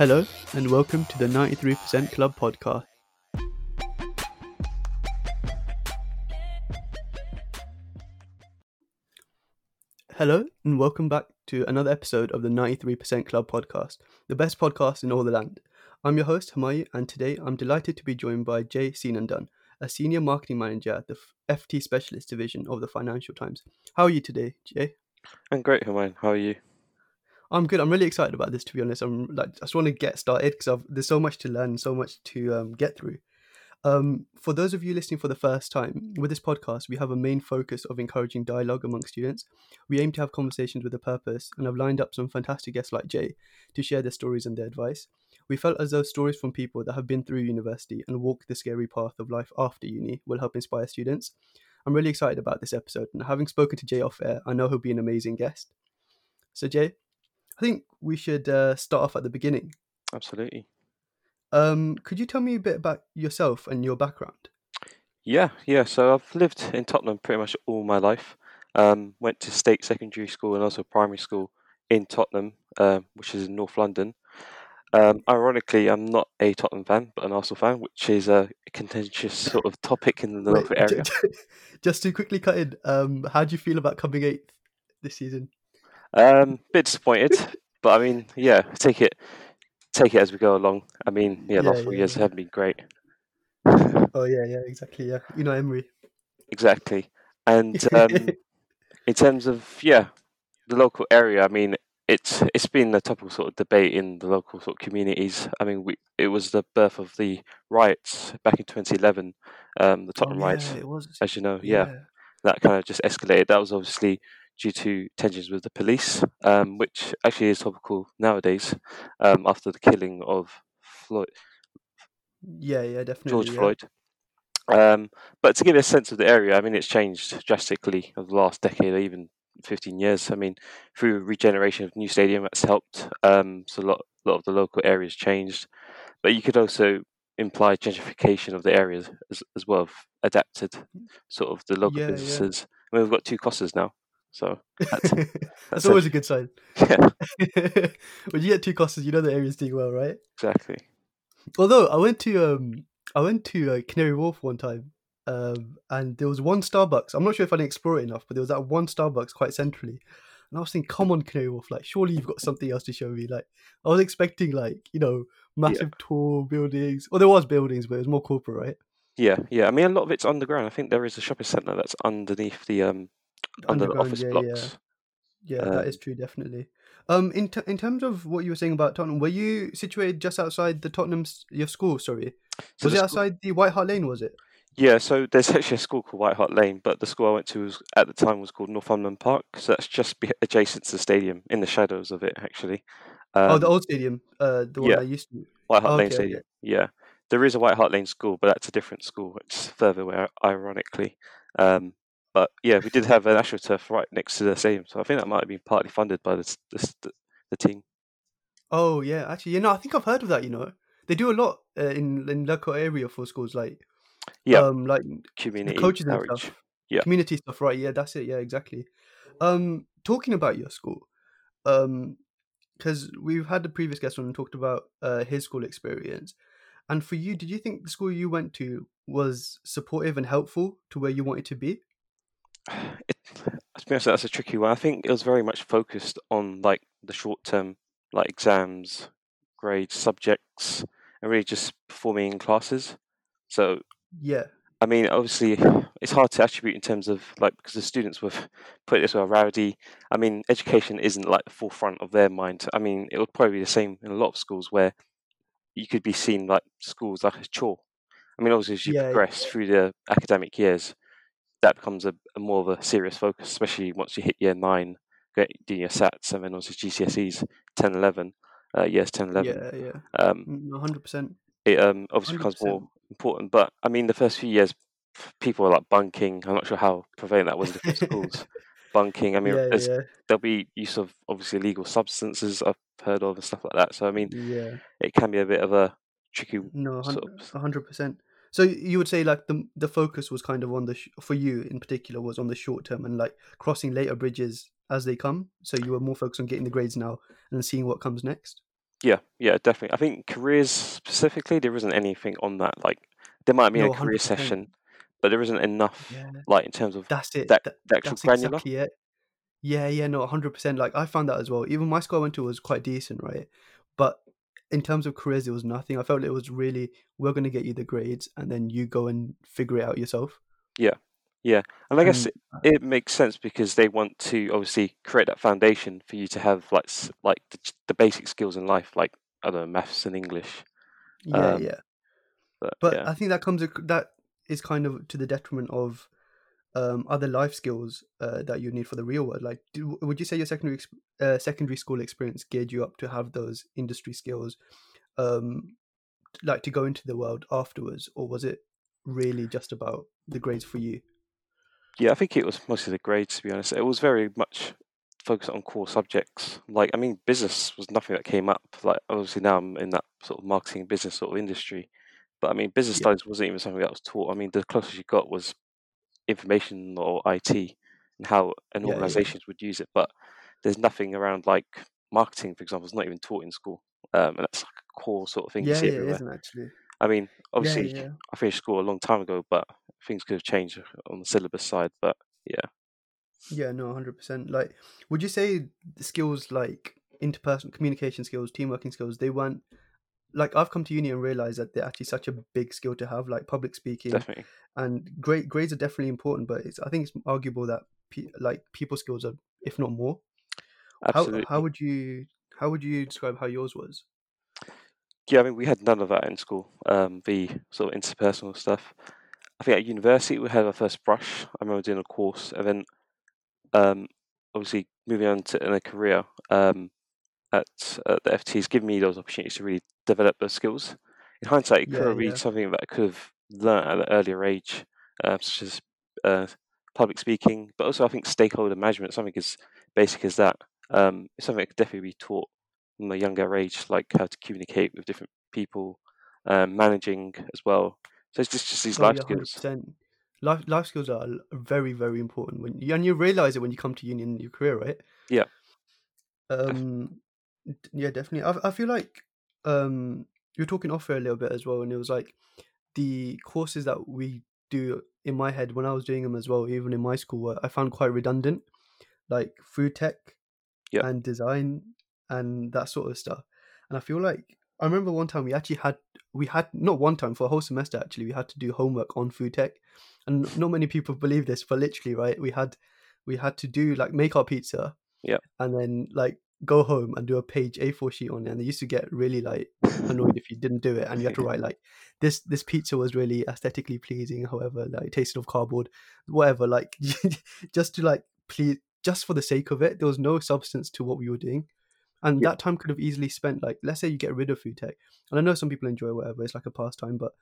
Hello and welcome to the 93% Club podcast. Hello and welcome back to another episode of the 93% Club podcast, the best podcast in all the land. I'm your host Hamayi, and today I'm delighted to be joined by Jay Seenundun, a senior marketing manager at the FT Specialist Division of the Financial Times. How are you today, Jay? I'm great, Hamayi. How are you? I'm good. I'm really excited about this, to be honest. I just want to get started because there's so much to learn, so much to get through. For those of you listening for the first time, with this podcast, we have a main focus of encouraging dialogue among students. We aim to have conversations with a purpose, and I've lined up some fantastic guests like Jay to share their stories and their advice. We felt as though stories from people that have been through university and walked the scary path of life after uni will help inspire students. I'm really excited about this episode, and having spoken to Jay off air, I know he'll be an amazing guest. So Jay, I think we should start off at the beginning. Absolutely. Could you tell me a bit about yourself and your background? Yeah. So I've lived in Tottenham pretty much all my life. Went to state secondary school and also primary school in Tottenham, which is in North London. Ironically, I'm not a Tottenham fan, but an Arsenal fan, which is a contentious sort of topic in the local area. Just to quickly cut in, how do you feel about coming eighth this season? Bit disappointed, but I mean, yeah, take it as we go along. I mean, last 4 years haven't been great. Oh yeah, exactly. Yeah, you know Emery. Exactly, and in terms of the local area, I mean, it's been a topical sort of debate in the local sort of communities. I mean, it was the birth of the riots back in 2011, the Tottenham riots, it was. As you know. Yeah, that kind of just escalated. That was obviously due to tensions with the police, which actually is topical nowadays, after the killing of Floyd. Yeah, definitely. George Floyd. But to give you a sense of the area, I mean, it's changed drastically over the last decade, or even 15 years. I mean, through regeneration of new stadium, that's helped. So a lot of the local areas changed. But you could also imply gentrification of the areas as well, adapted sort of the local businesses. Yeah. I mean, we've got two Costas now. So that's always a good sign. Yeah. When you get two Costas, you know the area's doing well, right? Exactly. Although I went to Canary Wharf one time, and there was one Starbucks. I'm not sure if I didn't explore it enough, but there was that one Starbucks quite centrally, and I was thinking, come on, Canary Wharf, like surely you've got something else to show me. Like I was expecting, like, you know, massive tall buildings. Well, there was buildings, but it was more corporate, right? Yeah. I mean, a lot of it's underground. I think there is a shopping centre that's underneath the under the office blocks. Yeah, that is true, definitely. In terms of what you were saying about Tottenham, were you situated just outside the your school? Sorry, so was it outside the White Hart Lane? Was it? Yeah, so there's actually a school called White Hart Lane, but the school I went to was called Northumberland Park, so that's just adjacent to the stadium, in the shadows of it, actually. The old stadium, the one I used to. White Hart Lane Stadium. Okay. Yeah, there is a White Hart Lane school, but that's a different school. It's further away, ironically. But yeah, we did have an AstroTurf right next to the stadium, so I think that might have been partly funded by the team. Oh yeah, actually, I think I've heard of that. You know, they do a lot in local area for schools, like like community coaches and stuff. Yeah, community stuff, right? Yeah, that's it. Yeah, exactly. Talking about your school, because we've had the previous guest on and talked about his school experience. And for you, did you think the school you went to was supportive and helpful to where you wanted to be? To be honest, that's a tricky one. I think it was very much focused on like the short term, like exams, grades, subjects, and really just performing in classes. So I mean, obviously, it's hard to attribute in terms of like, because the students were, put it this way, rowdy. I mean, education isn't like the forefront of their mind. I mean, it would probably be the same in a lot of schools where you could be seen like schools like a chore. I mean, obviously, as you progress through the academic years, that becomes a more of a serious focus, especially once you hit year 9, doing your SATs, and then also GCSEs, 10, 11, years 10, 11. Yeah. 100%. It obviously 100%. Becomes more important. But, I mean, the first few years, people are like bunking. I'm not sure how prevalent that was in different schools. Bunking. I mean, there'll be use of, obviously, illegal substances I've heard of and stuff like that. So, I mean, it can be a bit of a tricky... No, 100%. So you would say like the focus was kind of on for you in particular was on the short term and like crossing later bridges as they come. So you were more focused on getting the grades now and seeing what comes next. Yeah, definitely. I think careers specifically, there isn't anything on that. Like, there might be a No, career 100%. session, but there isn't enough, Yeah, like in terms of that's it. that the actual That's granular. exactly it. Yeah, no, 100%. Like, I found that as well. Even my school I went to was quite decent, right? But in terms of careers, it was nothing. I felt it was really, we're going to get you the grades and then you go and figure it out yourself. Yeah, yeah. And I guess And it makes sense because they want to obviously create that foundation for you to have like the basic skills in life, like, I don't know, maths and English. yeah, Um, yeah. But But yeah, I think that is kind of to the detriment of other life skills that you need for the real world. Like, would you say your secondary school experience geared you up to have those industry skills, um, like to go into the world afterwards, or was it really just about the grades for you? yeah, I think it was mostly the grades, to be honest. It was very much focused on core subjects. Like, I mean, business was nothing that came up. Like, obviously now I'm in that sort of marketing business sort of industry, but I mean, business Yeah, studies wasn't even something that was taught. I mean, the closest you got was information or IT and how an yeah. organizations would use it, but there's nothing around like marketing, for example. It's not even taught in school, and that's like a core sort of thing you Yeah, see it everywhere. isn't actually. I mean, Yeah, obviously, yeah. I finished school a long time ago, but things could have changed on the syllabus side. But yeah, Yeah, no, 100%. Like, would you say the skills like interpersonal communication skills, team working skills, they weren't like, I've come to uni and realized that they're actually such a big skill to have, like public speaking definitely. and grades are definitely important, but I think it's arguable that like people skills are, if not more. How Absolutely. would you describe how yours was? Yeah, I mean, we had none of that in school, the sort of interpersonal stuff. I think at university we had our first brush. I remember doing a course, and then um, obviously moving on to in a career at the FT has given me those opportunities to really develop those skills. In hindsight, it could Yeah, have been yeah, something that I could have learnt at an earlier age, such as uh, public speaking, but also I think stakeholder management, something as basic as that. It's something that could definitely be taught from a younger age, like how to communicate with different people, managing as well. So it's just these Oh life yeah, hundred skills. percent. Life skills are very, very important when you realize it when you come to uni in your career, right? Yeah, def- Um, Yeah, definitely. I feel like you were talking off air a little bit as well, and it was like the courses that we do in my head when I was doing them as well, even in my school, I found quite redundant, like food tech yeah, and design and that sort of stuff. And I feel like I remember one time we had not one time for a whole semester actually we had to do homework on food tech, and not many people believe this, but literally, right, we had to do like make our pizza yeah. and then like go home and do a page A4 sheet on it. And they used to get really like annoyed if you didn't do it, and you had to write like this pizza was really aesthetically pleasing, however, like it tasted of cardboard, whatever, like just to like please, just for the sake of it. There was no substance to what we were doing, and Yeah, that time could have easily spent, like, let's say you get rid of food tech, and I know some people enjoy whatever, it's like a pastime, but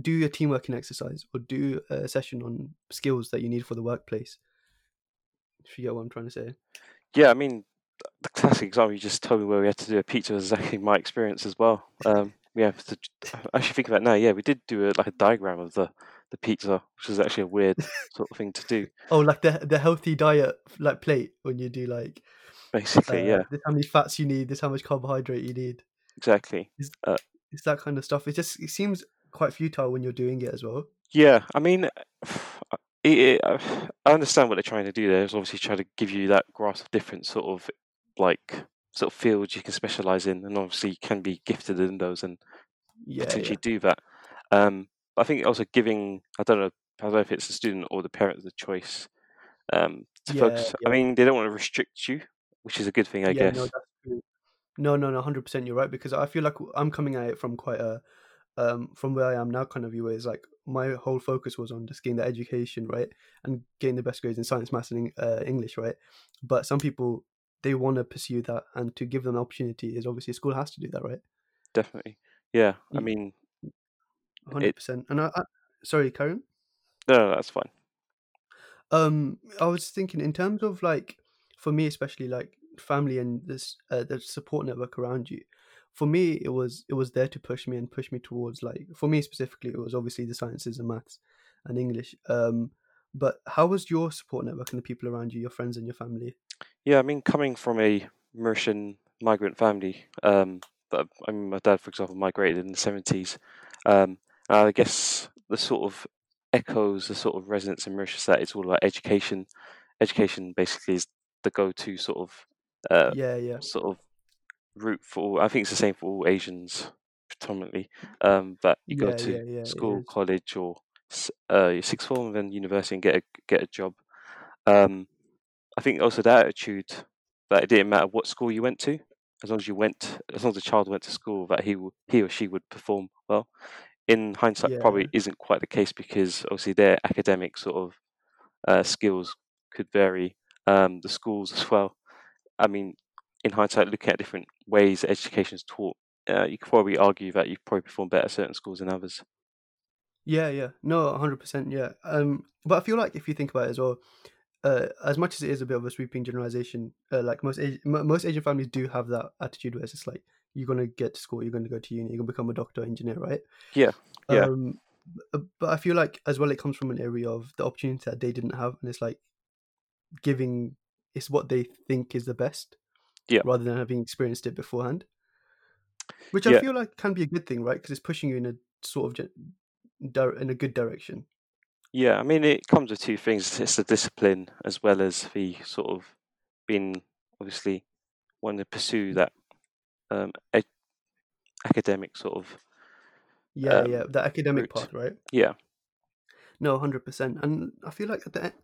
do a team working exercise or do a session on skills that you need for the workplace, if you get what I'm trying to say. I mean, the classic example you just told me where we had to do a pizza was exactly my experience as well. We have to actually think about it now. Yeah, we did do like a diagram of the pizza, which is actually a weird sort of thing to do. Oh, like the healthy diet like plate, when you do like Basically, yeah, this how many fats you need, this how much carbohydrate you need. exactly. It's, Uh, it's that kind of stuff. It seems quite futile when you're doing it as well. Yeah, I mean, I understand what they're trying to do there. Is obviously try to give you that grasp of different like sort of fields you can specialize in, and obviously you can be gifted in those and Yeah, potentially yeah, do that. But I think also giving, I don't know if it's the student or the parent the choice to yeah, focus. I yeah, mean, they don't want to restrict you, which is a good thing, I No, guess. that's true. No, 100%. You're right, because I feel like I'm coming at it from quite a from where I am now kind of view, where it's like my whole focus was on just getting the education, right, and getting the best grades in science, maths, and English, right. But some people, they want to pursue that, and to give them an opportunity is obviously school has to do that, right? Definitely. Yeah, I mean, it. 100%. And sorry, Karen. No, that's fine. I was just thinking in terms of like, for me especially, like family and this the support network around you. For me, it was there to push me towards, like, for me specifically, it was obviously the sciences and maths and English. But how was your support network and the people around you, your friends and your family? Yeah, I mean, coming from a Mauritian migrant family. I mean, my dad, for example, migrated in the 70s. And I guess the sort of echoes, the sort of resonance in Mauritius that it's all about education. Education basically is the go-to sort of sort of route for all. I think it's the same for all Asians predominantly. But you go to school, college, or your sixth form, and then university, and get a job. I think also that attitude that it didn't matter what school you went to, as long as the child went to school, that he or she would perform well. In hindsight, probably isn't quite the case, because obviously their academic sort of skills could vary. The schools as well. I mean, in hindsight, looking at different ways education is taught, you could probably argue that you've probably performed better at certain schools than others. No, 100%, but I feel like if you think about it as well, as much as it is a bit of a sweeping generalization, like most Asian families do have that attitude where it's just like, you're going to get to school, you're going to go to uni, you're going to become a doctor, engineer, right? But I feel like as well, it comes from an area of the opportunity that they didn't have, and it's like it's what they think is the best, rather than having experienced it beforehand, which I feel like can be a good thing, right? Because it's pushing you in a sort of in a good direction. Yeah, I mean, it comes with two things. It's the discipline, as well as the sort of being, obviously, wanting to pursue that academic sort of the academic route. Part, right? Yeah. No, 100%. And I feel like at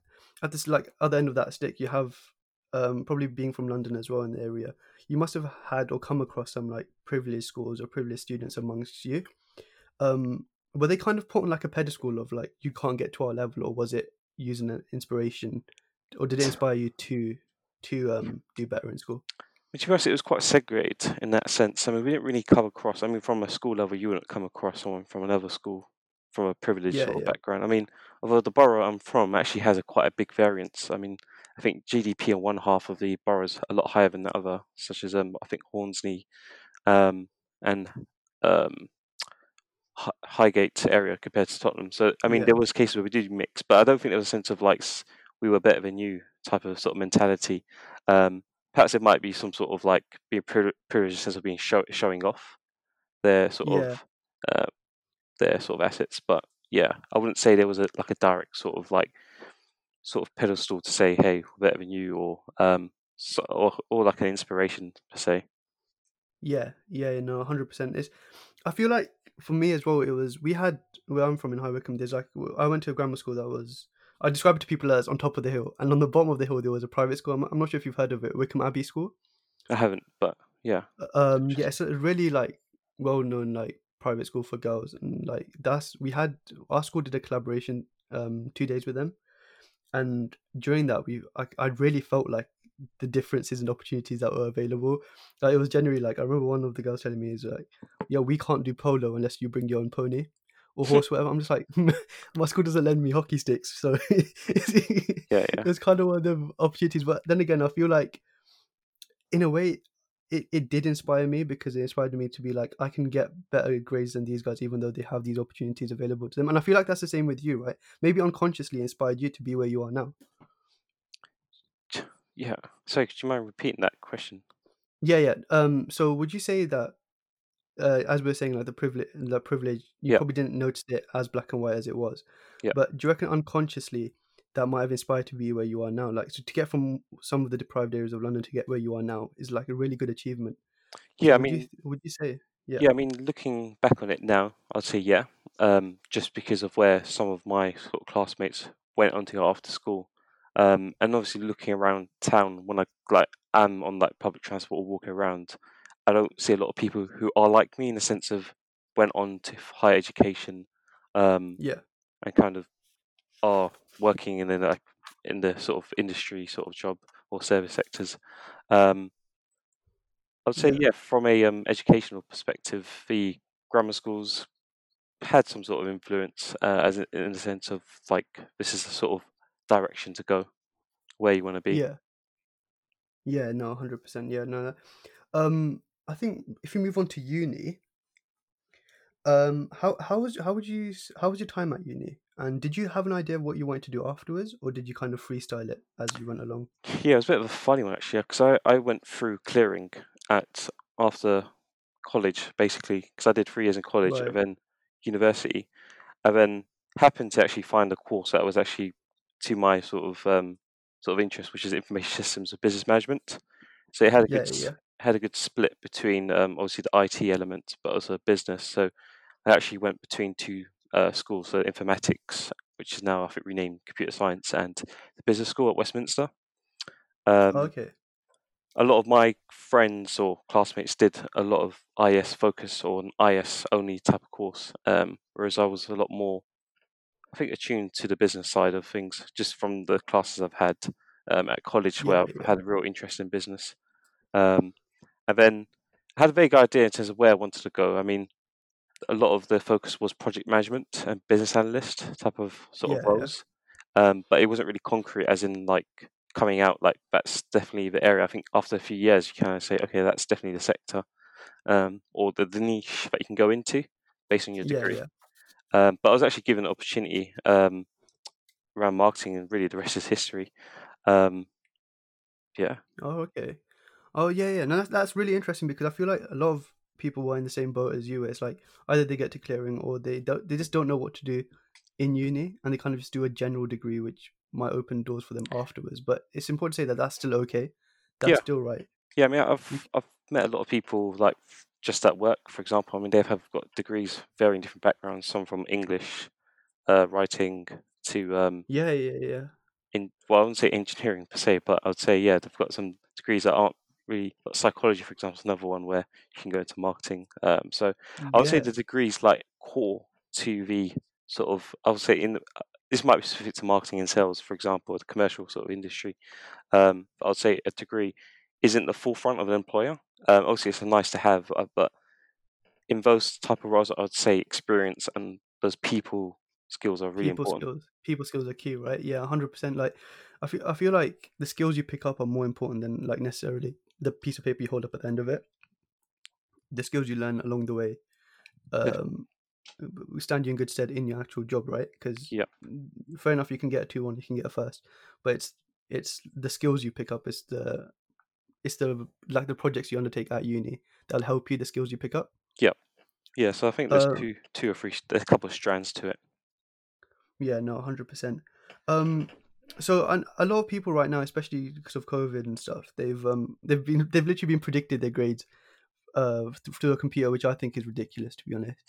this like other end of that stick, you have probably being from London as well in the area, you must have had or come across some like privileged schools or privileged students amongst you. Were they kind of put on like a pedestal of like, you can't get to our level, or was it using an inspiration, or did it inspire you to do better in school? Which, it was quite segregated in that sense. I mean, we didn't really come across. I mean, from a school level, you wouldn't come across someone from another school from a privileged sort of background. I mean, although the borough I'm from actually has quite a big variance. I mean, I think GDP in one half of the boroughs a lot higher than the other, such as I think Hornsey and Highgate area compared to Tottenham. So, I mean, there was cases where we did mix, but I don't think there was a sense of like we were better than you type of sort of mentality. Perhaps it might be some sort of like being privileged sense of being showing off their sort of their sort of assets. But yeah, I wouldn't say there was a direct sort of pedestal to say, hey, we're better than you, or like an inspiration per se. No, 100%. I feel like for me as well, it was, we had, where I'm from in High Wycombe, there's like, I went to a grammar school that was, I describe it to people as on top of the hill, and on the bottom of the hill there was a private school. I'm not sure if you've heard of it, Wycombe Abbey School. I haven't, but yeah. It's a really like well-known like private school for girls, and like our school did a collaboration 2 days with them, and during that I really felt like the differences and opportunities that were available. Like, it was generally like, I remember one of the girls telling me is like, "Yeah, we can't do polo unless you bring your own pony or horse, whatever." I'm just like, my school doesn't lend me hockey sticks, so it's kind of one of the opportunities. But then again, I feel like in a way it did inspire me, because it inspired me to be like, I can get better grades than these guys, even though they have these opportunities available to them. And I feel like that's the same with you, right? Maybe unconsciously inspired you to be where you are now. Yeah. Sorry, could you mind repeating that question? So would you say that, as we were saying, like the privilege, you probably didn't notice it as black and white as it was. Yeah. But do you reckon unconsciously that might have inspired to be where you are now? Like, so to get from some of the deprived areas of London to get where you are now is like a really good achievement. Would you say? Yeah, I mean, looking back on it now, I'd say just because of where some of my sort of classmates went on to after school. And obviously looking around town when I'm on like public transport or walking around, I don't see a lot of people who are like me in the sense of went on to higher education, and kind of are working in the sort of industry sort of job or service sectors. I would say from a educational perspective, the grammar schools had some sort of influence, as in the sense of like, this is the sort of direction to go where you want to be. 100%. I think if you move on to uni, how was your time at uni, and did you have an idea of what you wanted to do afterwards, or did you kind of freestyle it as you went along? It was a bit of a funny one actually, because I went through clearing at after college, basically, because I did 3 years in college and then university. I then happened to actually find a course that was actually to my sort of interest, which is information systems of business management. So it had a good split between obviously the IT element, but also business. So I actually went between two schools, so informatics, which is now I think renamed computer science, and the business school at Westminster. A lot of my friends or classmates did a lot of IS focus or an IS only type of course, whereas I was a lot more, I think, attuned to the business side of things, just from the classes I've had at college where I've had a real interest in business. And then I had a vague idea in terms of where I wanted to go. I mean, a lot of the focus was project management and business analyst type of sort of roles, but it wasn't really concrete as in like coming out, like that's definitely the area. I think after a few years, you kind of say, okay, that's definitely the sector or the niche that you can go into based on your degree. But I was actually given an opportunity around marketing, and really the rest is history. No, that's really interesting, because I feel like a lot of people were in the same boat as you. It's like either they get to clearing or they just don't know what to do in uni, and they kind of just do a general degree, which might open doors for them afterwards. But it's important to say that that's still okay. That's still right. Yeah, I mean, I've met a lot of people like just at work, for example. I mean, they've got degrees varying different backgrounds, some from English writing to I wouldn't say engineering per se, but I would say they've got some degrees that aren't really like psychology, for example, is another one where you can go into marketing. So I would say the degrees like core to the sort of, I would say this might be specific to marketing and sales, for example, or the commercial sort of industry. I would say a degree isn't the forefront of an employer. Obviously, it's nice to have, but in those type of roles, I would say experience and those people skills are really important. People skills are key, right? Yeah, 100%. Like, I feel like the skills you pick up are more important than like necessarily the piece of paper you hold up at the end of it. The skills you learn along the way stand you in good stead in your actual job, right? Because fair enough, you can get a 2-1, you can get a first, but it's the skills you pick up, it's the like the projects you undertake at uni that'll help you. The skills you pick up. Yeah. So I think there's two or three, there's a couple of strands to it. Yeah, no, 100%. So a lot of people right now, especially because of COVID and stuff, they've literally been predicted their grades through a computer, which I think is ridiculous, to be honest.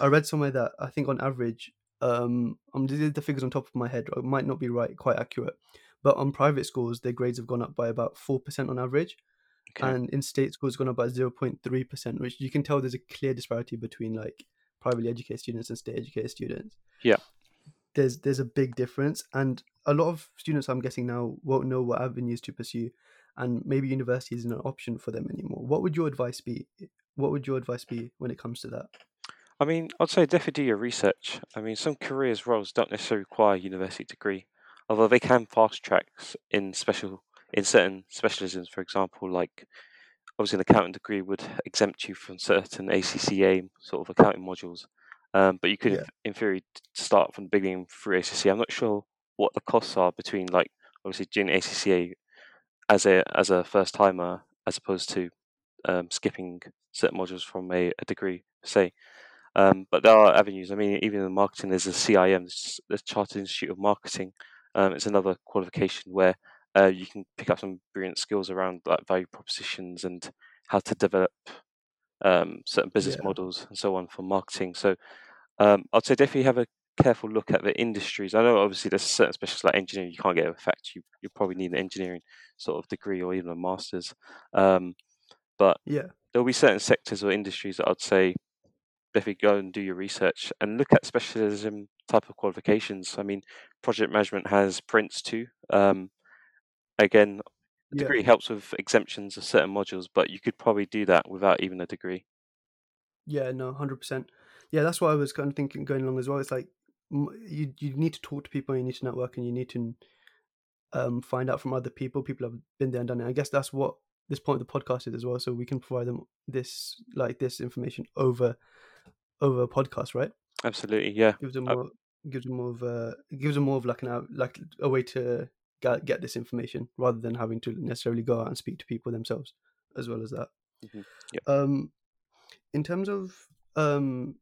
I read somewhere that I think on average, the figures on top of my head might not be quite accurate, but on private schools, their grades have gone up by about 4% on average, and in state schools, it's gone up by 0.3%, which you can tell there's a clear disparity between like privately educated students and state educated students. Yeah. There's a big difference, and a lot of students, I'm guessing now, won't know what avenues to pursue, and maybe university isn't an option for them anymore. What would your advice be when it comes to that? I mean, I'd say definitely do your research. I mean, some careers roles don't necessarily require a university degree, although they can fast tracks in certain specialisms. For example, like obviously an accounting degree would exempt you from certain ACCA sort of accounting modules. But you could, in theory, start from the beginning through ACCA. I'm not sure what the costs are between, like, obviously doing ACCA as a first timer as opposed to skipping certain modules from a degree, say. But there are avenues. I mean, even in marketing, there's a CIM, the Chartered Institute of Marketing. It's another qualification where you can pick up some brilliant skills around like value propositions and how to develop certain business models and so on for marketing. So I'd say definitely have a careful look at the industries. I know obviously there's certain specialists like engineering, you can't get a fact, you probably need an engineering sort of degree or even a master's. But there'll be certain sectors or industries that I'd say definitely go and do your research and look at specialism type of qualifications. I mean, project management has Prince too. Again, degree helps with exemptions of certain modules, but you could probably do that without even a degree. Yeah, no, 100%. Yeah, that's what I was kind of thinking going along as well. It's like you need to talk to people, you need to network, and you need to find out from other people. People have been there and done it. I guess that's what this point of the podcast is as well. So we can provide them this information over a podcast, right? Absolutely, yeah. Gives them more of a way to get this information rather than having to necessarily go out and speak to people themselves. as well as that. Mm-hmm. Yeah. In terms of coming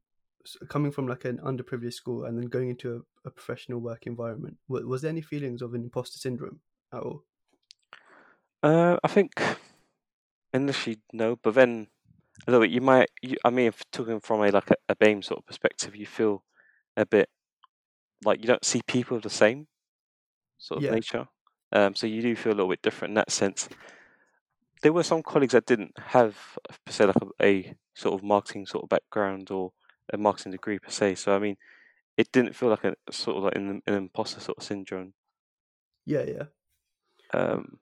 from like an underprivileged school and then going into a professional work environment, was there any feelings of an imposter syndrome at all? I think initially no, but then a little bit. If talking from a BAME sort of perspective, you feel a bit like you don't see people of the same sort of nature. So you do feel a little bit different in that sense. There were some colleagues that didn't have per se a sort of marketing sort of background or a marketing degree per se. So I mean, it didn't feel like a sort of like an imposter sort of syndrome. Yeah, yeah.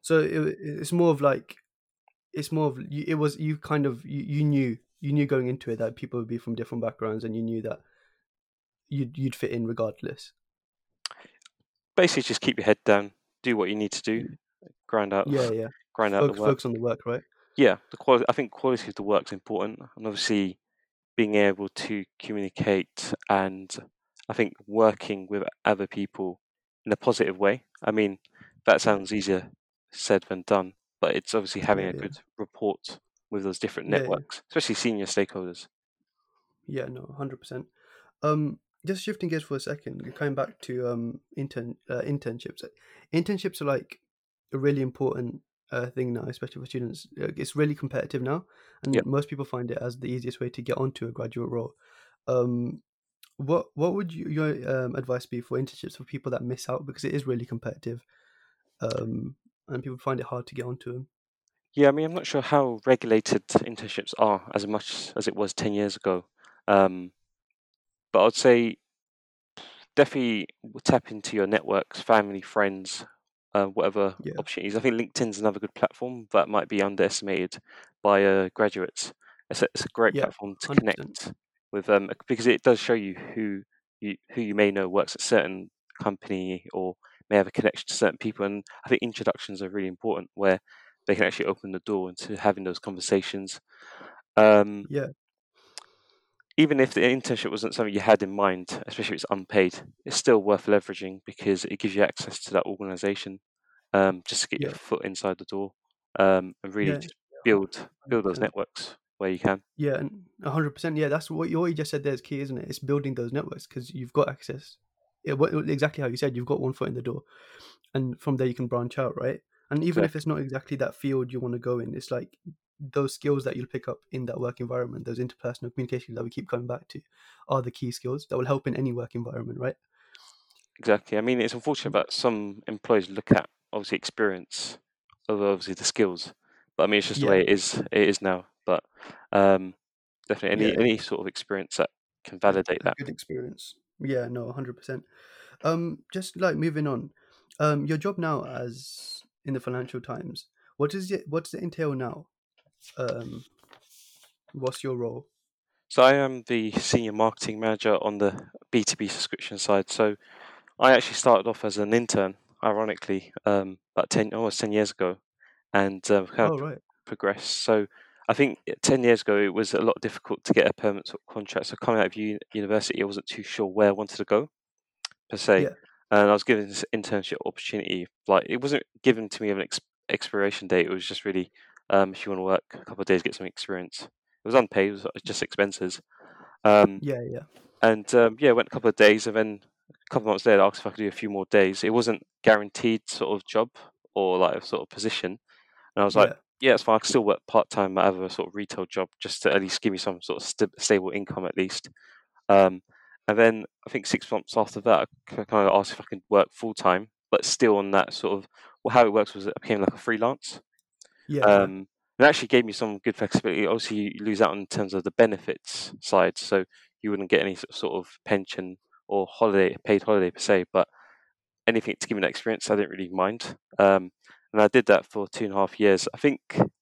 So it's more of like, it's more of it was you kind of you knew going into it that people would be from different backgrounds, and you knew that you'd fit in regardless. Basically, just keep your head down, do what you need to do, grind out the work. Focus on the work, right? Yeah, the quality. I think quality of the work is important, and obviously being able to communicate and I think working with other people in a positive way. I mean, that sounds easier said than done, but it's obviously having a good rapport with those different networks, especially senior stakeholders. Yeah, no, 100%. Just shifting gears for a second, going back to internships. Internships are like a really important thing now, especially for students. It's really competitive now, and most people find it as the easiest way to get onto a graduate role. What would your advice be for internships for people that miss out, because it is really competitive? And people find it hard to get onto them. Yeah, I mean, I'm not sure how regulated internships are as much as it was 10 years ago. But I'd say definitely tap into your networks, family, friends, whatever opportunities. I think LinkedIn's another good platform that might be underestimated by graduates. It's a great platform to 100%. Connect with, because it does show you who you may know works at a certain company or may have a connection to certain people, and I think introductions are really important where they can actually open the door into having those conversations. Even if the internship wasn't something you had in mind, especially if it's unpaid, it's still worth leveraging because it gives you access to that organisation, just to get your foot inside the door, and really just build those networks where you can. Yeah, 100%. Yeah, that's what you just said there is key, isn't it? It's building those networks because you've got access. Exactly how you said, you've got one foot in the door and from there you can branch out, right? And even if it's not exactly that field you want to go in, it's like those skills that you'll pick up in that work environment, those interpersonal communications that we keep coming back to are the key skills that will help in any work environment, right? Exactly. I mean, it's unfortunate that some employers look at obviously experience over obviously the skills, but I mean, it's just the way it is now. But definitely any sort of experience that can validate that. Good experience. Yeah, no, 100%. Just like moving on, your job now as in the Financial Times, what's it entail now? What's your role? So I am the senior marketing manager on the B2B subscription side. So I actually started off as an intern, ironically, about 10 years ago, and progressed. So I think 10 years ago, it was a lot difficult to get a permanent sort of contract. So coming out of university, I wasn't too sure where I wanted to go, per se. Yeah. And I was given this internship opportunity. Like, it wasn't given to me of an expiration date. It was just really, if you want to work a couple of days, get some experience. It was unpaid. It was just expenses. And went a couple of days. And then a couple of months later, I asked if I could do a few more days. It wasn't guaranteed sort of job or like a sort of position. And I was like, yeah, it's fine. I can still work part-time. I have a sort of retail job just to at least give me some sort of stable income at least. And then I think 6 months after that, I kind of asked if I could work full-time, but still on that sort of, well, how it works was it became like a freelance. Yeah. It actually gave me some good flexibility. Obviously, you lose out in terms of the benefits side, so you wouldn't get any sort of pension or paid holiday per se, but anything to give me that experience, I didn't really mind. And I did that for 2.5 years. I think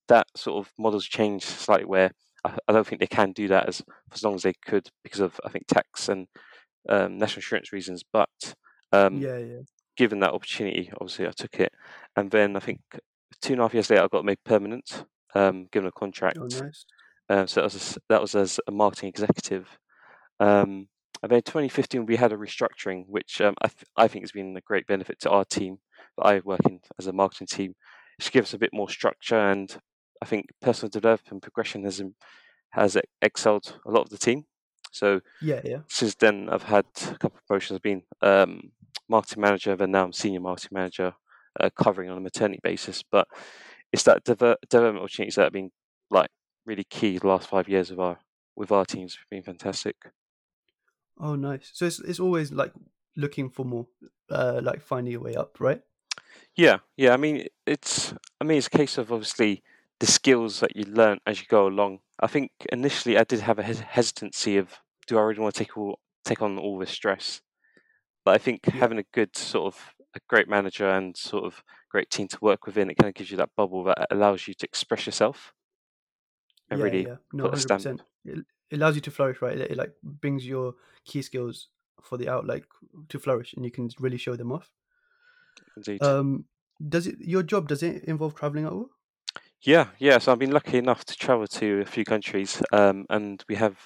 that sort of model's changed slightly where I don't think they can do that as long as they could because of, I think, tax and national insurance reasons. But given that opportunity, obviously, I took it. And then I think 2.5 years later, I got made permanent, given a contract. Oh, nice. So that was as a marketing executive. And then in 2015, we had a restructuring, which I think has been a great benefit to our team that I work in as a marketing team. It just gives us a bit more structure and I think personal development progression has excelled a lot of the team. So since then, I've had a couple of promotions. I've been marketing manager, and now I'm senior marketing manager, covering on a maternity basis. But it's that development opportunities that have been like really key the last 5 years of our teams. It's been fantastic. Oh, nice. So it's always like looking for more, like finding your way up, right? Yeah. I mean, it's a case of obviously the skills that you learn as you go along. I think initially I did have a hesitancy of, do I really want to take on all this stress? But I think having a good sort of a great manager and sort of great team to work within, it kind of gives you that bubble that allows you to express yourself. And No, 100%. It allows you to flourish, right? It like brings your key skills for the out, like to flourish, and you can really show them off. Indeed. Does your job involve traveling at all? Yeah. So I've been lucky enough to travel to a few countries, and we have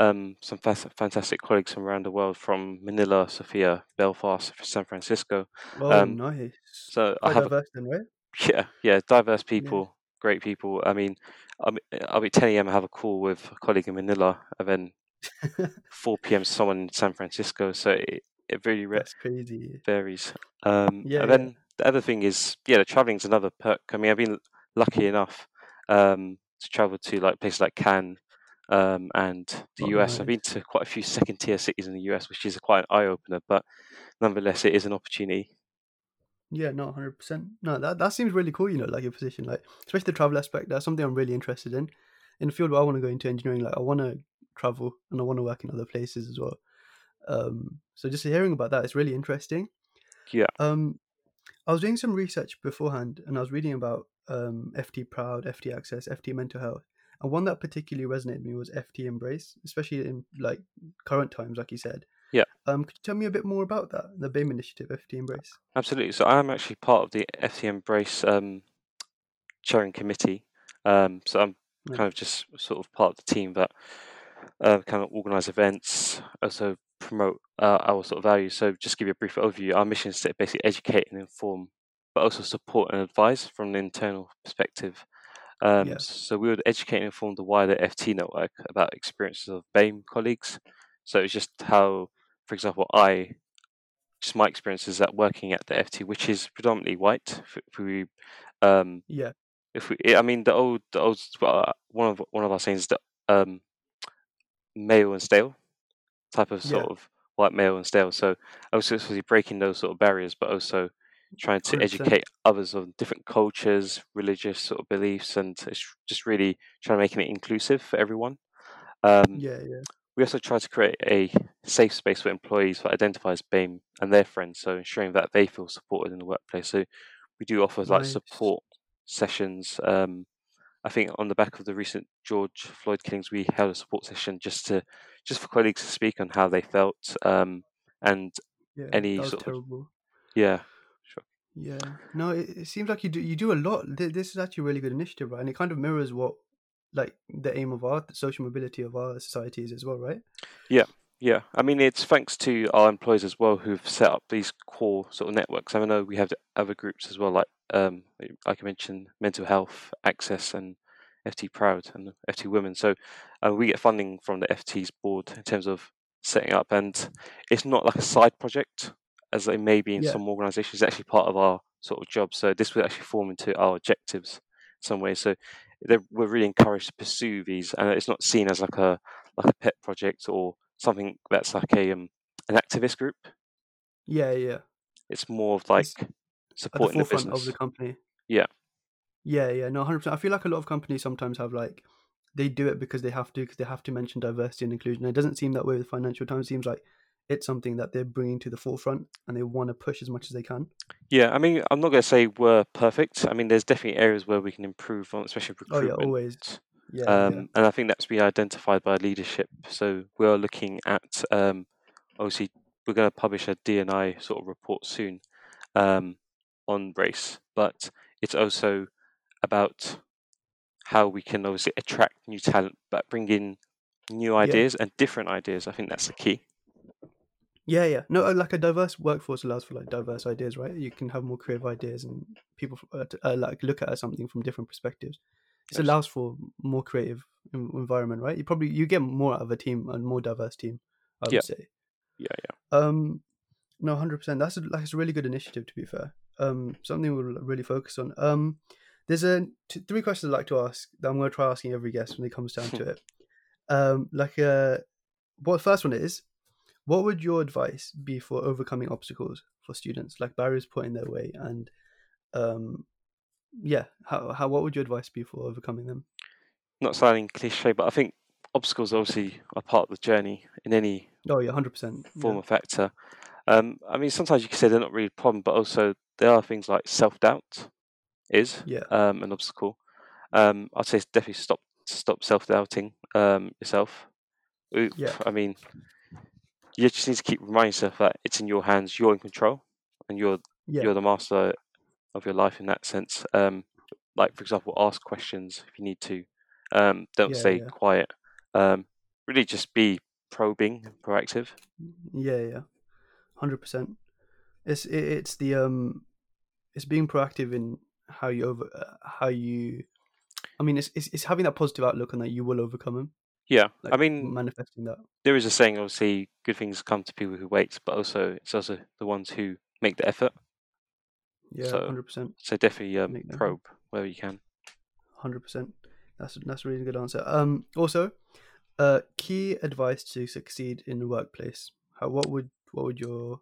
some fantastic colleagues from around the world, from Manila, Sofia, Belfast, San Francisco. Oh, nice. So quite diverse then, right? Yeah, diverse people, great people. I mean, I'll be 10 a.m. I have a call with a colleague in Manila, and then 4 p.m. someone in San Francisco. So it really varies. And then the other thing is, the traveling's another perk. I mean, I've been lucky enough to travel to like places like Cannes and the US. Nice. I've been to quite a few second tier cities in the US, which is quite an eye opener, but nonetheless it is an opportunity. Yeah, not 100%. No, that seems really cool, like your position, like especially the travel aspect. That's something I'm really interested in. In the field where I want to go into engineering, like I want to travel and I want to work in other places as well. So just hearing about that is really interesting. Yeah. I was doing some research beforehand and I was reading about FT Proud, FT Access, FT Mental Health, and one that particularly resonated with me was FT Embrace, especially in like current times, like you said. Yeah. Could you tell me a bit more about that, the BAME initiative, FT Embrace? Absolutely. So I'm actually part of the FT Embrace chairing committee. So I'm kind of just sort of part of the team that kind of organise events, also promote our sort of values. So just to give you a brief overview, our mission is to basically educate and inform, but also support and advise from an internal perspective. So we would educate and inform the wider FT network about experiences of BAME colleagues. So it's just how, for example, my experiences at working at the FT, which is predominantly white. One of our sayings is that male and stale type of sort of white male and stale. So also breaking those sort of barriers, but also trying to 100%. Educate others on different cultures, religious sort of beliefs, and it's just really trying to make it inclusive for everyone. We also try to create a safe space for employees that identify as BAME and their friends, so ensuring that they feel supported in the workplace. So we do offer like support sessions. I think on the back of the recent George Floyd killings, we held a support session just for colleagues to speak on how they felt Yeah, no, it seems like you do a lot. This is actually a really good initiative, right? And it kind of mirrors what, like, the aim of the social mobility of our societies as well, right? Yeah. I mean, it's thanks to our employees as well who've set up these core sort of networks. I know we have other groups as well, like I mentioned, Mental Health, Access, and FT Proud and FT Women. So we get funding from the FT's board in terms of setting up, and it's not like a side project as they may be in some organisations. It's actually part of our sort of job. So this would actually form into our objectives in some way. So we're really encouraged to pursue these, and it's not seen as like a pet project or something that's like an activist group. Yeah. It's more of like supporting the business of the company. Yeah. No, 100%. I feel like a lot of companies sometimes have like they do it because they have to mention diversity and inclusion. It doesn't seem that way with Financial Times. It seems like it's something that they're bringing to the forefront and they want to push as much as they can. Yeah, I mean, I'm not going to say we're perfect. I mean, there's definitely areas where we can improve on, especially recruitment. Oh, yeah, always. Yeah. And I think that's been identified by leadership. So we're looking at, obviously, we're going to publish a D&I sort of report soon on race, but it's also about how we can obviously attract new talent, but bring in new ideas and different ideas. I think that's the key. Yeah. No, like a diverse workforce allows for like diverse ideas, right? You can have more creative ideas and people like look at something from different perspectives. It allows for more creative environment, right? You get more out of a team, and more diverse team, I would say. Yeah. No, 100%. That's a really good initiative, to be fair. Something we'll really focus on. There's three questions I'd like to ask that I'm going to try asking every guest when it comes down to it. Well, the first one is, what would your advice be for overcoming obstacles for students, like barriers put in their way, and what would your advice be for overcoming them? Not sounding cliche, but I think obstacles obviously are part of the journey in any 100% form or factor. I mean, sometimes you can say they're not really a problem, but also there are things like self-doubt is an obstacle. I'd say definitely stop self-doubting yourself. Yeah. I mean, you just need to keep reminding yourself that it's in your hands, you're in control, and you're the master of your life in that sense. Like, for example, ask questions if you need to. Don't stay quiet. Really just be probing and proactive. 100%. It's the it's being proactive in how you it's having that positive outlook and that you will overcome them. Yeah, like, I mean, manifesting that. There is a saying, obviously, good things come to people who wait, but also it's also the ones who make the effort. Yeah, 100%. So definitely probe wherever you can. 100%. That's a really good answer. Also, key advice to succeed in the workplace. What would your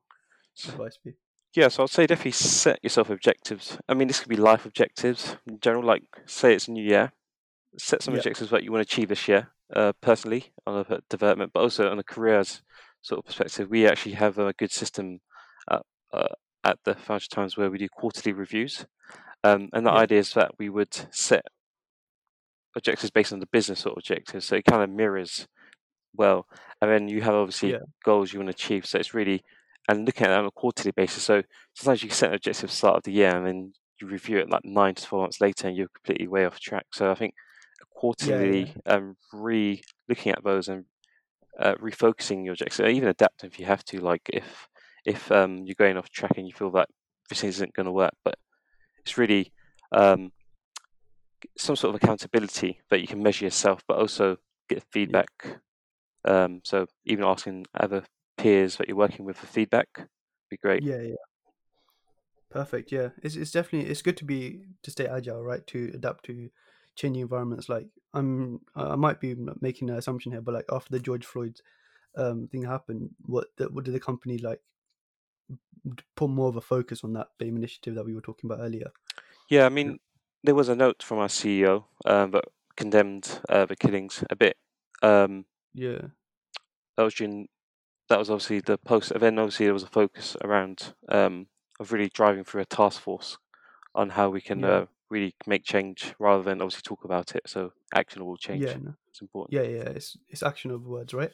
advice be? Yeah, so I'd say definitely set yourself objectives. I mean, this could be life objectives in general. Like, say it's new year, set some objectives that you want to achieve this year. Personally, on a development, but also on a careers sort of perspective, we actually have a good system at the Financial Times where we do quarterly reviews, and the idea is that we would set objectives based on the business sort of objectives, so it kind of mirrors well, and then you have obviously goals you want to achieve. So it's really and looking at it on a quarterly basis. So sometimes you can set an objective at the start of the year, and then you review it like 9 to 4 months later, and you're completely way off track. So I think quarterly re-looking at those and refocusing your objectives, even adapting if you have to, like if you're going off track and you feel that this isn't going to work, but it's really some sort of accountability that you can measure yourself, but also get feedback. So even asking other peers that you're working with for feedback would be great. Perfect. It's definitely good to stay agile, right, to adapt to changing environments. Like I might be making an assumption here, but like after the George Floyd thing happened, what did the company like put more of a focus on that BAME initiative that we were talking about earlier? I mean, there was a note from our CEO that condemned the killings a bit. That was obviously the post, and then obviously there was a focus around of really driving through a task force on how we can really make change rather than obviously talk about it. So actionable change. It's important. It's action over words, right?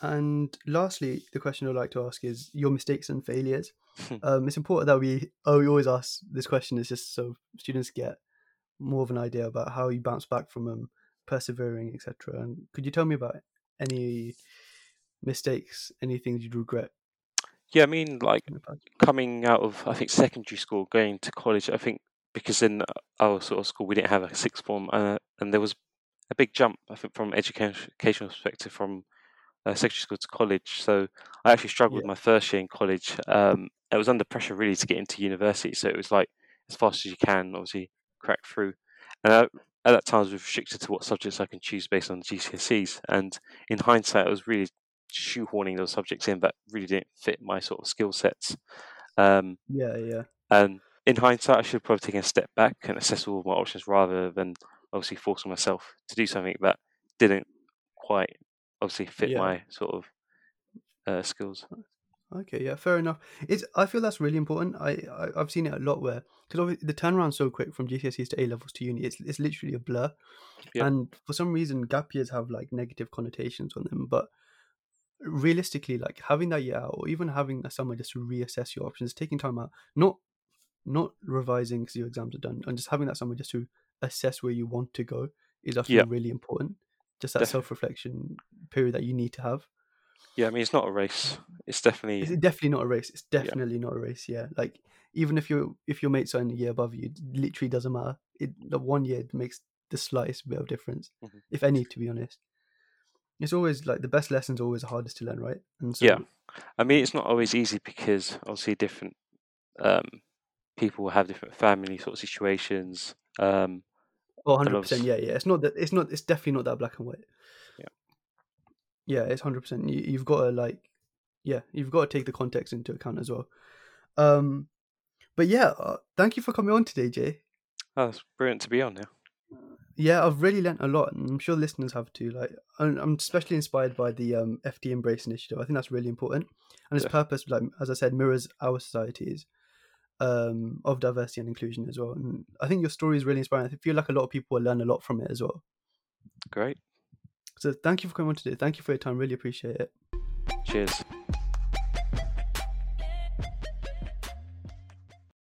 And lastly, the question I'd like to ask is your mistakes and failures. It's important that we always ask this question, is just so students get more of an idea about how you bounce back from them, persevering, etc. And could you tell me about any mistakes, any things you'd regret? I mean, like coming out of, I think, secondary school, going to college, I think because in our sort of school we didn't have a sixth form, and there was a big jump, I think, from educational perspective from secondary school to college. So I actually struggled with my first year in college. I was under pressure really to get into university, so it was like as fast as you can, obviously crack through. And at that time I was restricted to what subjects I can choose based on GCSEs, and in hindsight I was really shoehorning those subjects in that really didn't fit my sort of skill sets. And in hindsight I should have probably taken a step back and assess all of my options rather than obviously forcing myself to do something that didn't quite obviously fit my sort of skills. Fair enough. I feel that's really important. I've seen it a lot where, because obviously the turnaround's so quick from GCSEs to A levels to uni, it's literally a blur. And for some reason gap years have like negative connotations on them, but realistically, like having that year out or even having a summer just to reassess your options, taking time out, not revising because your exams are done, and just having that summer just to assess where you want to go is actually really important. Just that self-reflection period that you need to have. Yeah, I mean, it's not a race. It's definitely not a race. Yeah, like even if your mates are in a year above you, it literally doesn't matter. The 1 year makes the slightest bit of difference, mm-hmm. if any, to be honest. It's always like the best lessons are always the hardest to learn, right? And so, yeah, I mean, it's not always easy because obviously different people have different family sort of situations. 100%. Yeah. It's definitely not that black and white. Yeah, it's 100%. You've got to you've got to take the context into account as well. But yeah, thank you for coming on today, Jay. Oh, it's brilliant to be on now. Yeah, I've really learnt a lot, and I'm sure listeners have too. Like, I'm especially inspired by the FT Embrace initiative. I think that's really important, and its purpose, like as I said, mirrors our societies of diversity and inclusion as well. And I think your story is really inspiring. I feel like a lot of people will learn a lot from it as well. Great. So thank you for coming on today. Thank you for your time. Really appreciate it. Cheers.